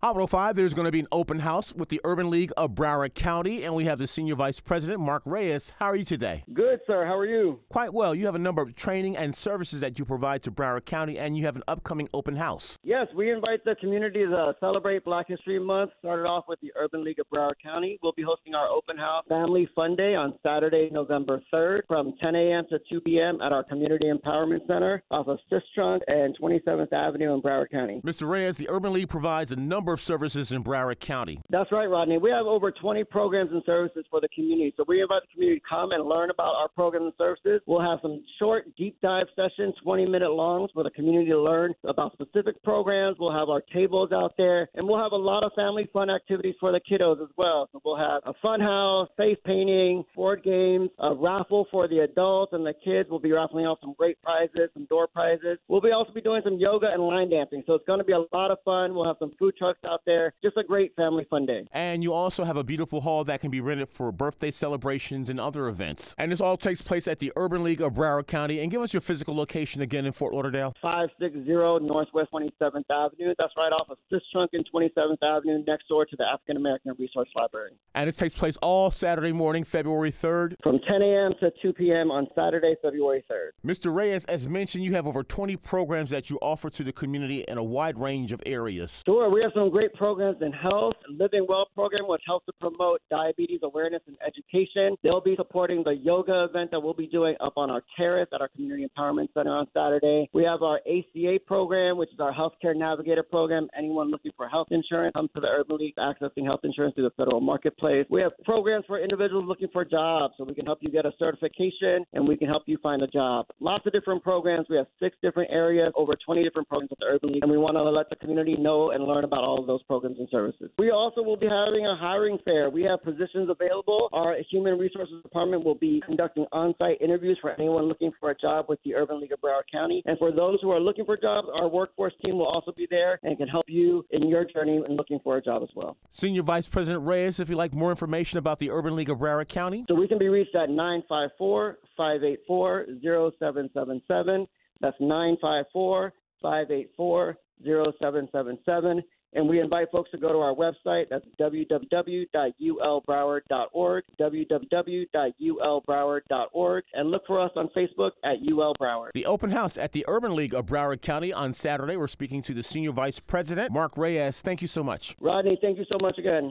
On Row 5, there's going to be an open house with the Urban League of Broward County, and we have the Senior Vice President, Mark Reyes. How are you today? Good, sir. How are you? Quite well. You have a number of training and services that you provide to Broward County, and you have an upcoming open house. Yes, we invite the community to celebrate Black History Month. Started off with the Urban League of Broward County. We'll be hosting our open house Family Fun Day on Saturday, November 3rd from 10 a.m. to 2 p.m. at our Community Empowerment Center off of Sistrunk and 27th Avenue in Broward County. Mr. Reyes, the Urban League provides a number of services in Broward County. That's right, Rodney. We have over 20 programs and services for the community. So we invite the community to come and learn about our programs and services. We'll have some short deep dive sessions, 20-minute longs for the community to learn about specific programs. We'll have our tables out there, and we'll have a lot of family fun activities for the kiddos as well. So we'll have a fun house, face painting, board games, a raffle for the adults and the kids. We'll be raffling off some great prizes, some door prizes. We'll be also be doing some yoga and line dancing. So it's going to be a lot of fun. We'll have some food trucks out there. Just a great family fun day. And you also have a beautiful hall that can be rented for birthday celebrations and other events. And this all takes place at the Urban League of Broward County. And give us your physical location again in Fort Lauderdale. 560 Northwest 27th Avenue. That's right off of Sistrunk and 27th Avenue, next door to the African American Resource Library. And it takes place all Saturday morning, February 3rd. From 10 a.m. to 2 p.m. on Saturday, February 3rd. Mr. Reyes, as mentioned, you have over 20 programs that you offer to the community in a wide range of areas. Sure, we have some great programs in health. Living Well program, which helps to promote diabetes awareness and education. They'll be supporting the yoga event that we'll be doing up on our terrace at our Community Empowerment Center on Saturday. We have our ACA program, which is our healthcare navigator program. Anyone looking for health insurance comes to the Urban League, accessing health insurance through the federal marketplace. We have programs for individuals looking for jobs, so we can help you get a certification and we can help you find a job. Lots of different programs. We have 6 different areas, over 20 different programs at the Urban League, and we want to let the community know and learn about all of those programs and services. We also will be having a hiring fair. We have positions available. Our Human Resources Department will be conducting on-site interviews for anyone looking for a job with the Urban League of Broward County. And for those who are looking for jobs, our workforce team will also be there and can help you in your journey in looking for a job as well. Senior Vice President Reyes, if you'd like more information about the Urban League of Broward County. So we can be reached at 954-584-0777. That's 954-584-0777. And we invite folks to go to our website. That's www.ulbroward.org, www.ulbroward.org, and look for us on Facebook at UL Broward. The open house at the Urban League of Broward County on Saturday. We're speaking to the Senior Vice President, Mark Reyes. Thank you so much. Rodney, thank you so much again.